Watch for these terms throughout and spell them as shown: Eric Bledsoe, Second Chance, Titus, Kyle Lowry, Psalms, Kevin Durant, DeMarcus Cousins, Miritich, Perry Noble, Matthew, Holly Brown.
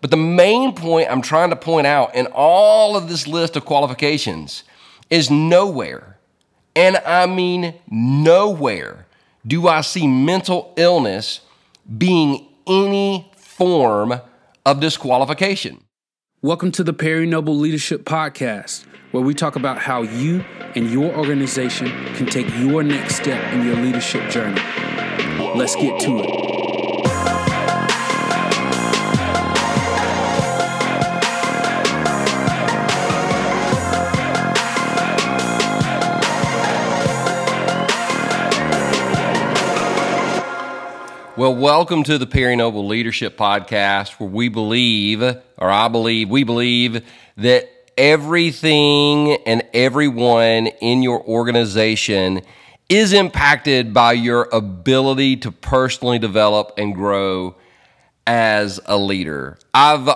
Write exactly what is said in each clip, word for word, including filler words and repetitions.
But the main point I'm trying to point out in all of this list of qualifications is nowhere, and I mean nowhere, do I see mental illness being any form of disqualification. Welcome to the Perry Noble Leadership Podcast, where we talk about how you and your organization can take your next step in your leadership journey. Let's get to it. Well, welcome to the Perry Noble Leadership Podcast, where we believe, or I believe, we believe that everything and everyone in your organization is impacted by your ability to personally develop and grow as a leader. I've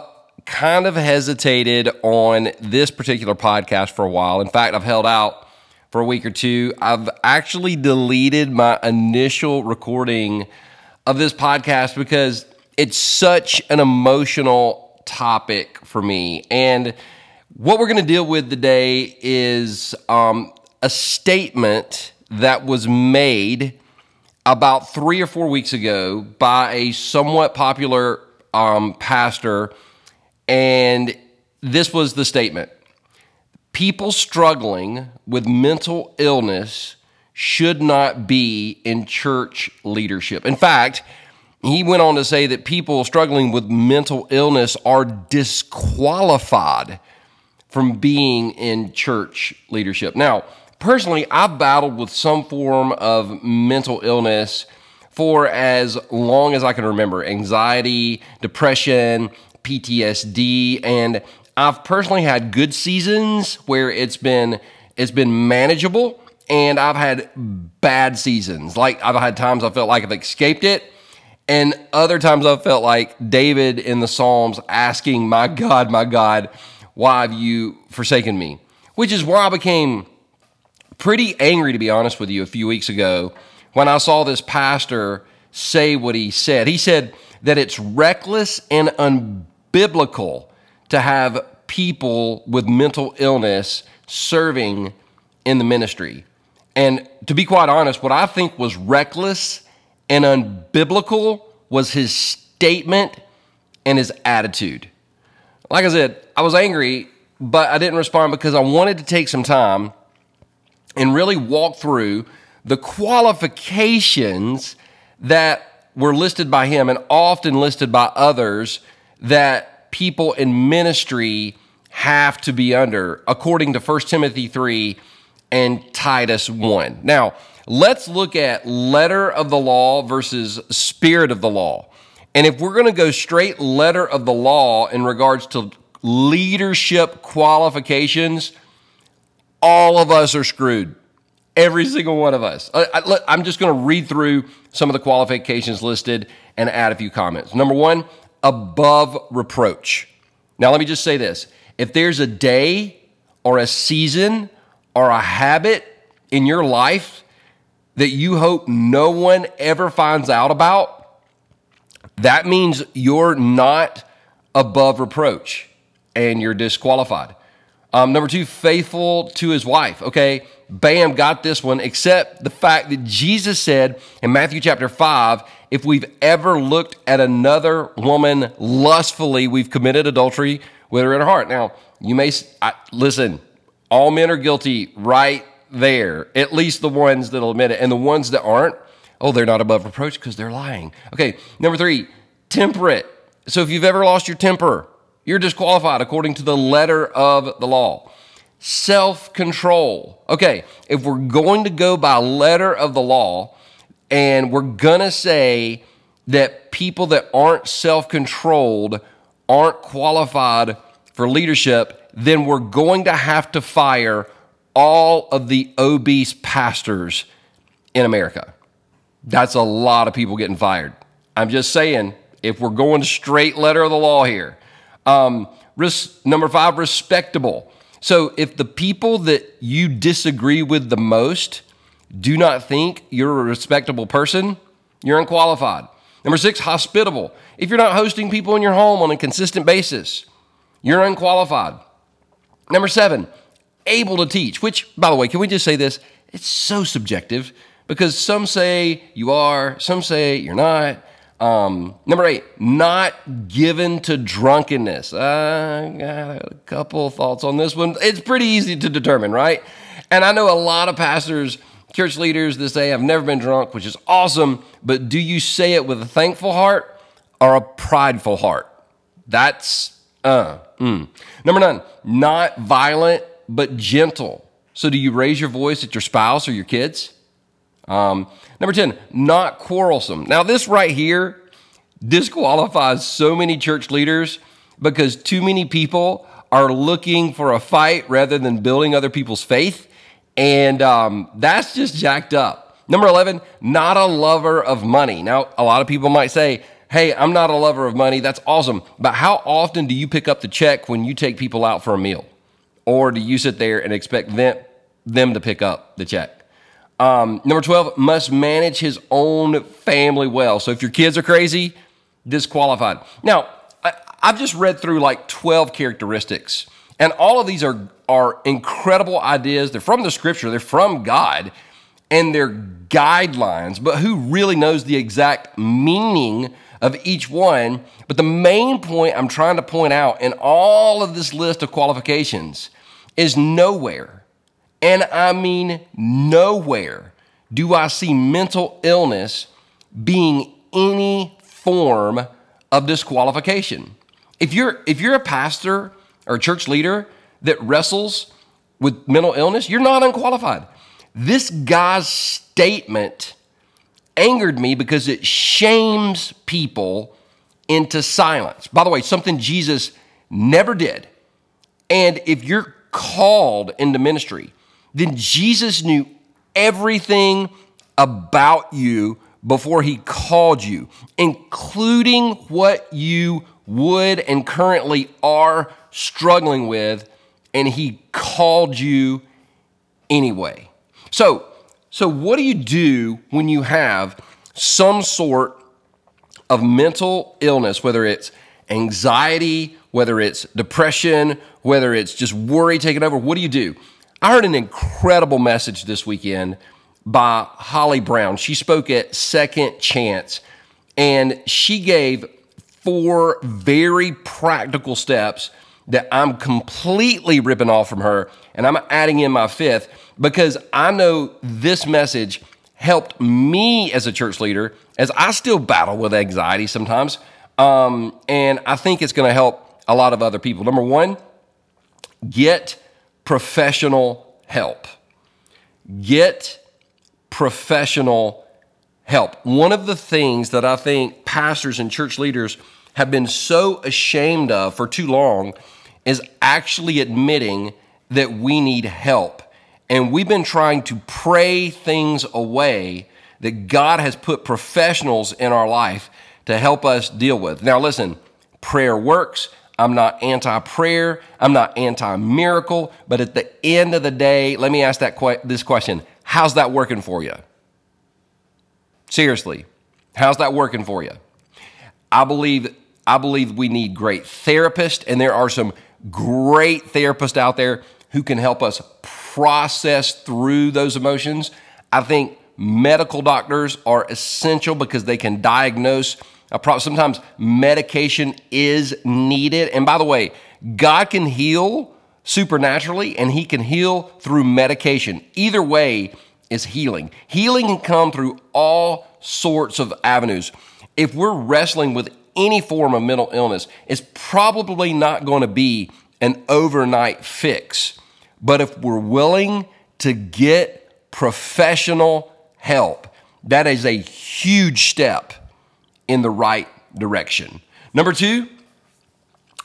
kind of hesitated on this particular podcast for a while. In fact, I've held out for a week or two. I've actually deleted my initial recording of this podcast because it's such an emotional topic for me. And what we're going to deal with today is um, a statement that was made about three or four weeks ago by a somewhat popular um, pastor. And this was the statement: people struggling with mental illness should not be in church leadership. In fact, he went on to say that people struggling with mental illness are disqualified from being in church leadership. Now, personally, I've battled with some form of mental illness for as long as I can remember. Anxiety, depression, P T S D, and I've personally had good seasons where it's been it's been manageable. And I've had bad seasons. Like, I've had times I felt like I've escaped it, and other times I've felt like David in the Psalms asking, "My God, my God, why have you forsaken me?" Which is why I became pretty angry, to be honest with you, a few weeks ago when I saw this pastor say what he said. He said that it's reckless and unbiblical to have people with mental illness serving in the ministry. And to be quite honest, what I think was reckless and unbiblical was his statement and his attitude. Like I said, I was angry, but I didn't respond because I wanted to take some time and really walk through the qualifications that were listed by him and often listed by others that people in ministry have to be under, according to First Timothy three and Titus one. Now, let's look at letter of the law versus spirit of the law. And if we're going to go straight letter of the law in regards to leadership qualifications, all of us are screwed. Every single one of us. I, I, I'm just going to read through some of the qualifications listed and add a few comments. Number one, above reproach. Now, let me just say this. If there's a day or a season or a habit in your life that you hope no one ever finds out about, that means you're not above reproach and you're disqualified. Um, number two, faithful to his wife. Okay, bam, got this one, except the fact that Jesus said in Matthew chapter five, if we've ever looked at another woman lustfully, we've committed adultery with her in her heart. Now, you may, I, listen, all men are guilty right there, at least the ones that'll admit it. And the ones that aren't, oh, they're not above reproach because they're lying. Okay, number three, temperate. So if you've ever lost your temper, you're disqualified according to the letter of the law. Self-control. Okay, if we're going to go by letter of the law and we're going to say that people that aren't self-controlled aren't qualified for leadership, then we're going to have to fire all of the obese pastors in America. That's a lot of people getting fired. I'm just saying, if we're going straight letter of the law here. Um, res- number five, respectable. So if the people that you disagree with the most do not think you're a respectable person, you're unqualified. Number six, hospitable. If you're not hosting people in your home on a consistent basis, you're unqualified. Number seven, able to teach, which, by the way, can we just say this? It's so subjective because some say you are, some say you're not. Um, number eight, not given to drunkenness. I got a couple of thoughts on this one. It's pretty easy to determine, right? And I know a lot of pastors, church leaders that say, I've never been drunk, which is awesome, but do you say it with a thankful heart or a prideful heart? That's, uh, mm. Number nine, not violent, but gentle. So do you raise your voice at your spouse or your kids? Um, number ten, not quarrelsome. Now this right here disqualifies so many church leaders because too many people are looking for a fight rather than building other people's faith. And um, that's just jacked up. Number eleven, not a lover of money. Now, a lot of people might say, hey, I'm not a lover of money. That's awesome. But how often do you pick up the check when you take people out for a meal? Or do you sit there and expect them, them to pick up the check? Um, number twelve, must manage his own family well. So if your kids are crazy, disqualified. Now, I, I've just read through like twelve characteristics, and all of these are, are incredible ideas. They're from the scripture. They're from God, and they're guidelines, but who really knows the exact meaning of each one? But the main point I'm trying to point out in all of this list of qualifications is nowhere, and I mean nowhere, do I see mental illness being any form of disqualification. If you're if you're a pastor or a church leader that wrestles with mental illness, you're not unqualified. This guy's statement angered me because it shames people into silence. By the way, something Jesus never did. And if you're called into ministry, then Jesus knew everything about you before he called you, including what you would and currently are struggling with, and he called you anyway. So, so what do you do when you have some sort of mental illness, whether it's anxiety, whether it's depression, whether it's just worry taking over? What do you do? I heard an incredible message this weekend by Holly Brown. She spoke at Second Chance, and she gave four very practical steps that I'm completely ripping off from her, and I'm adding in my fifth because I know this message helped me as a church leader as I still battle with anxiety sometimes, um, and I think it's going to help a lot of other people. Number one, get professional help. Get professional help. One of the things that I think pastors and church leaders have been so ashamed of for too long is actually admitting that we need help. And we've been trying to pray things away that God has put professionals in our life to help us deal with. Now listen, prayer works. I'm not anti-prayer. I'm not anti-miracle. But at the end of the day, let me ask that que- this question. How's that working for you? Seriously, how's that working for you? I believe I believe we need great therapists, and there are some great therapists out there who can help us process through those emotions. I think medical doctors are essential because they can diagnose a problem. Sometimes medication is needed. And by the way, God can heal supernaturally, and he can heal through medication. Either way is healing. Healing can come through all sorts of avenues. If we're wrestling with any form of mental illness, it's probably not going to be an overnight fix. But if we're willing to get professional help, that is a huge step in the right direction. Number two,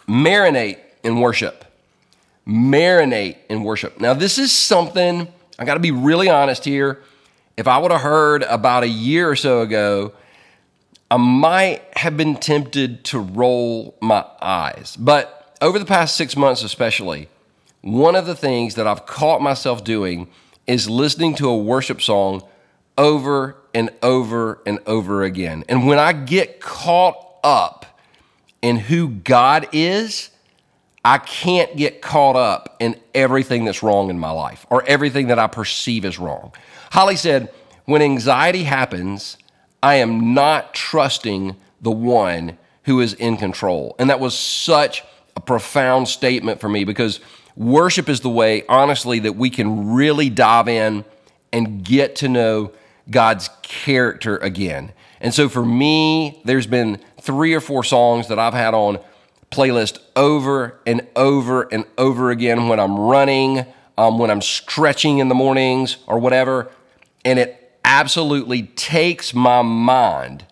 marinate in worship. Marinate in worship. Now, this is something, I got to be really honest here. If I would have heard about a year or so ago, I might have been tempted to roll my eyes. But over the past six months especially, one of the things that I've caught myself doing is listening to a worship song over and over and over again. And when I get caught up in who God is, I can't get caught up in everything that's wrong in my life or everything that I perceive as wrong. Holly said, when anxiety happens, I am not trusting the one who is in control. And that was such a profound statement for me, because worship is the way, honestly, that we can really dive in and get to know God's character again. And so for me, there's been three or four songs that I've had on playlist over and over and over again when I'm running, um, when I'm stretching in the mornings or whatever. And it absolutely takes my mind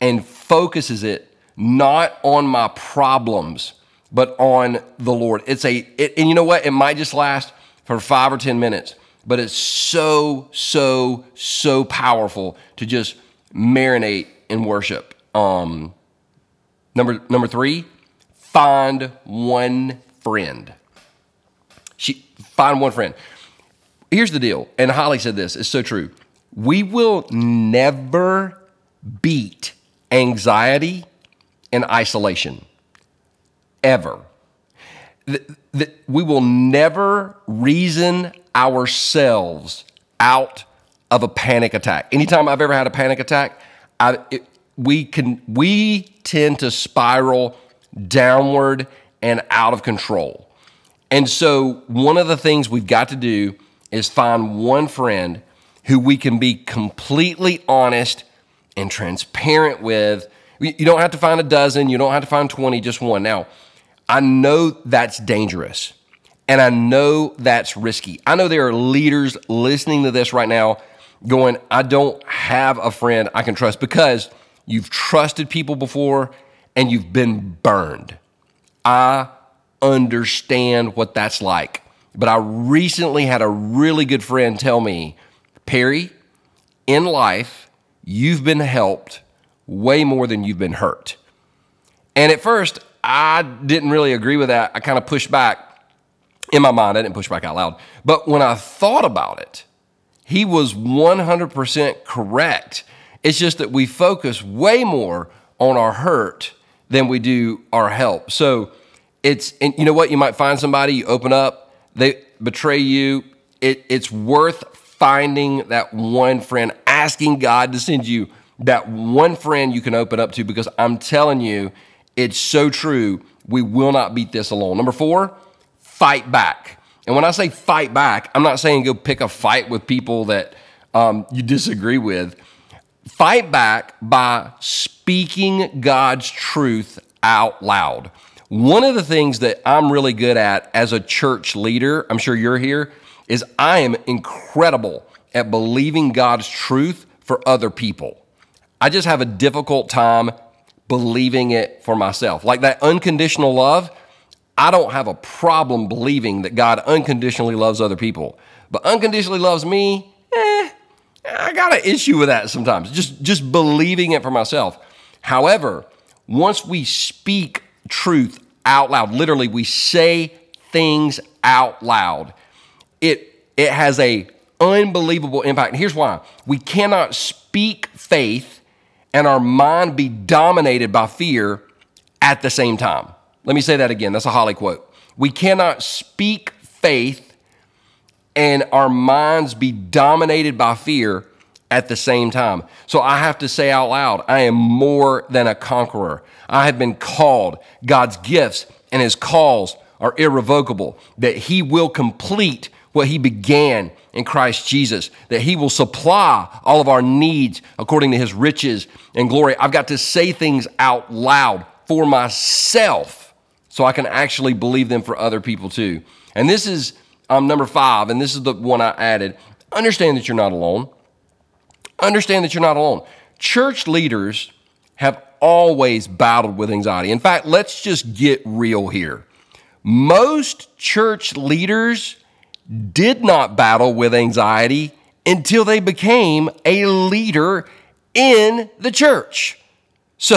and focuses it not on my problems, but on the Lord. It's a, it, and you know what? It might just last for five or ten minutes, but it's so, so, so powerful to just marinate in worship. Um, number number three, find one friend. She find one friend. Here's the deal, and Holly said this, it's so true. We will never beat anxiety and isolation, ever. The, the, we will never reason ourselves out of a panic attack. Anytime I've ever had a panic attack, I, it, we can we tend to spiral downward and out of control. And so one of the things we've got to do is find one friend who we can be completely honest and transparent with. You don't have to find a dozen. You don't have to find twenty, just one. Now, I know that's dangerous, and I know that's risky. I know there are leaders listening to this right now going, I don't have a friend I can trust, because you've trusted people before and you've been burned. I understand what that's like. But I recently had a really good friend tell me, Perry, in life, you've been helped way more than you've been hurt. And at first, I didn't really agree with that. I kind of pushed back. In my mind, I didn't push back out loud. But when I thought about it, he was one hundred percent correct. It's just that we focus way more on our hurt than we do our help. So it's, and you know what? You might find somebody, you open up, they betray you. It, it's worth finding that one friend, asking God to send you that one friend you can open up to, because I'm telling you, it's so true. We will not beat this alone. Number four, fight back. And when I say fight back, I'm not saying go pick a fight with people that um, you disagree with. Fight back by speaking God's truth out loud. One of the things that I'm really good at as a church leader, I'm sure you're here, is I am incredible at believing God's truth for other people. I just have a difficult time believing it for myself. Like that unconditional love, I don't have a problem believing that God unconditionally loves other people. But unconditionally loves me, eh, I got an issue with that sometimes. Just, just believing it for myself. However, once we speak truth out loud, literally we say things out loud, it, it has an unbelievable impact. And here's why. We cannot speak faith and our mind be dominated by fear at the same time. Let me say that again. That's a Holly quote. We cannot speak faith and our minds be dominated by fear at the same time. So I have to say out loud, I am more than a conqueror. I have been called. God's gifts and his calls are irrevocable, that he will complete what he began in Christ Jesus, that he will supply all of our needs according to his riches and glory. I've got to say things out loud for myself so I can actually believe them for other people too. And this is um, number five, and this is the one I added. Understand that you're not alone. Understand that you're not alone. Church leaders have always battled with anxiety. In fact, let's just get real here. Most church leaders did not battle with anxiety until they became a leader in the church. So,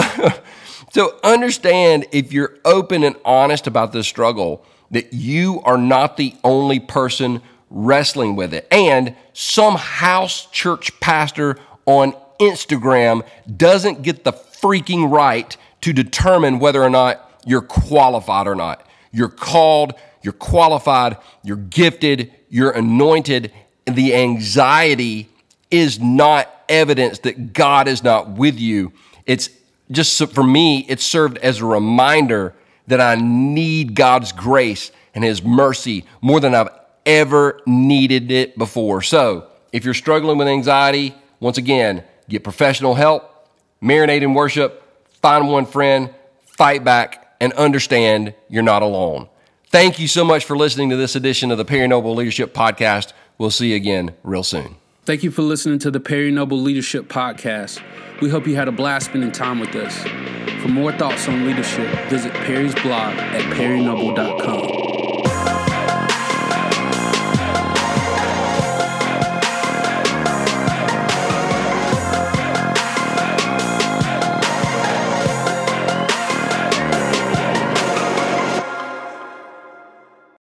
so understand, if you're open and honest about this struggle, that you are not the only person wrestling with it. And some house church pastor on Instagram doesn't get the freaking right to determine whether or not you're qualified or not. You're called, you're qualified, you're gifted, you're anointed. The anxiety is not evidence that God is not with you. It's just, for me, it served as a reminder that I need God's grace and his mercy more than I've ever needed it before. So if you're struggling with anxiety, once again, get professional help, marinate in worship, find one friend, fight back, and understand you're not alone. Thank you so much for listening to this edition of the Perry Noble Leadership Podcast. We'll see you again real soon. Thank you for listening to the Perry Noble Leadership Podcast. We hope you had a blast spending time with us. For more thoughts on leadership, visit Perry's blog at perry noble dot com.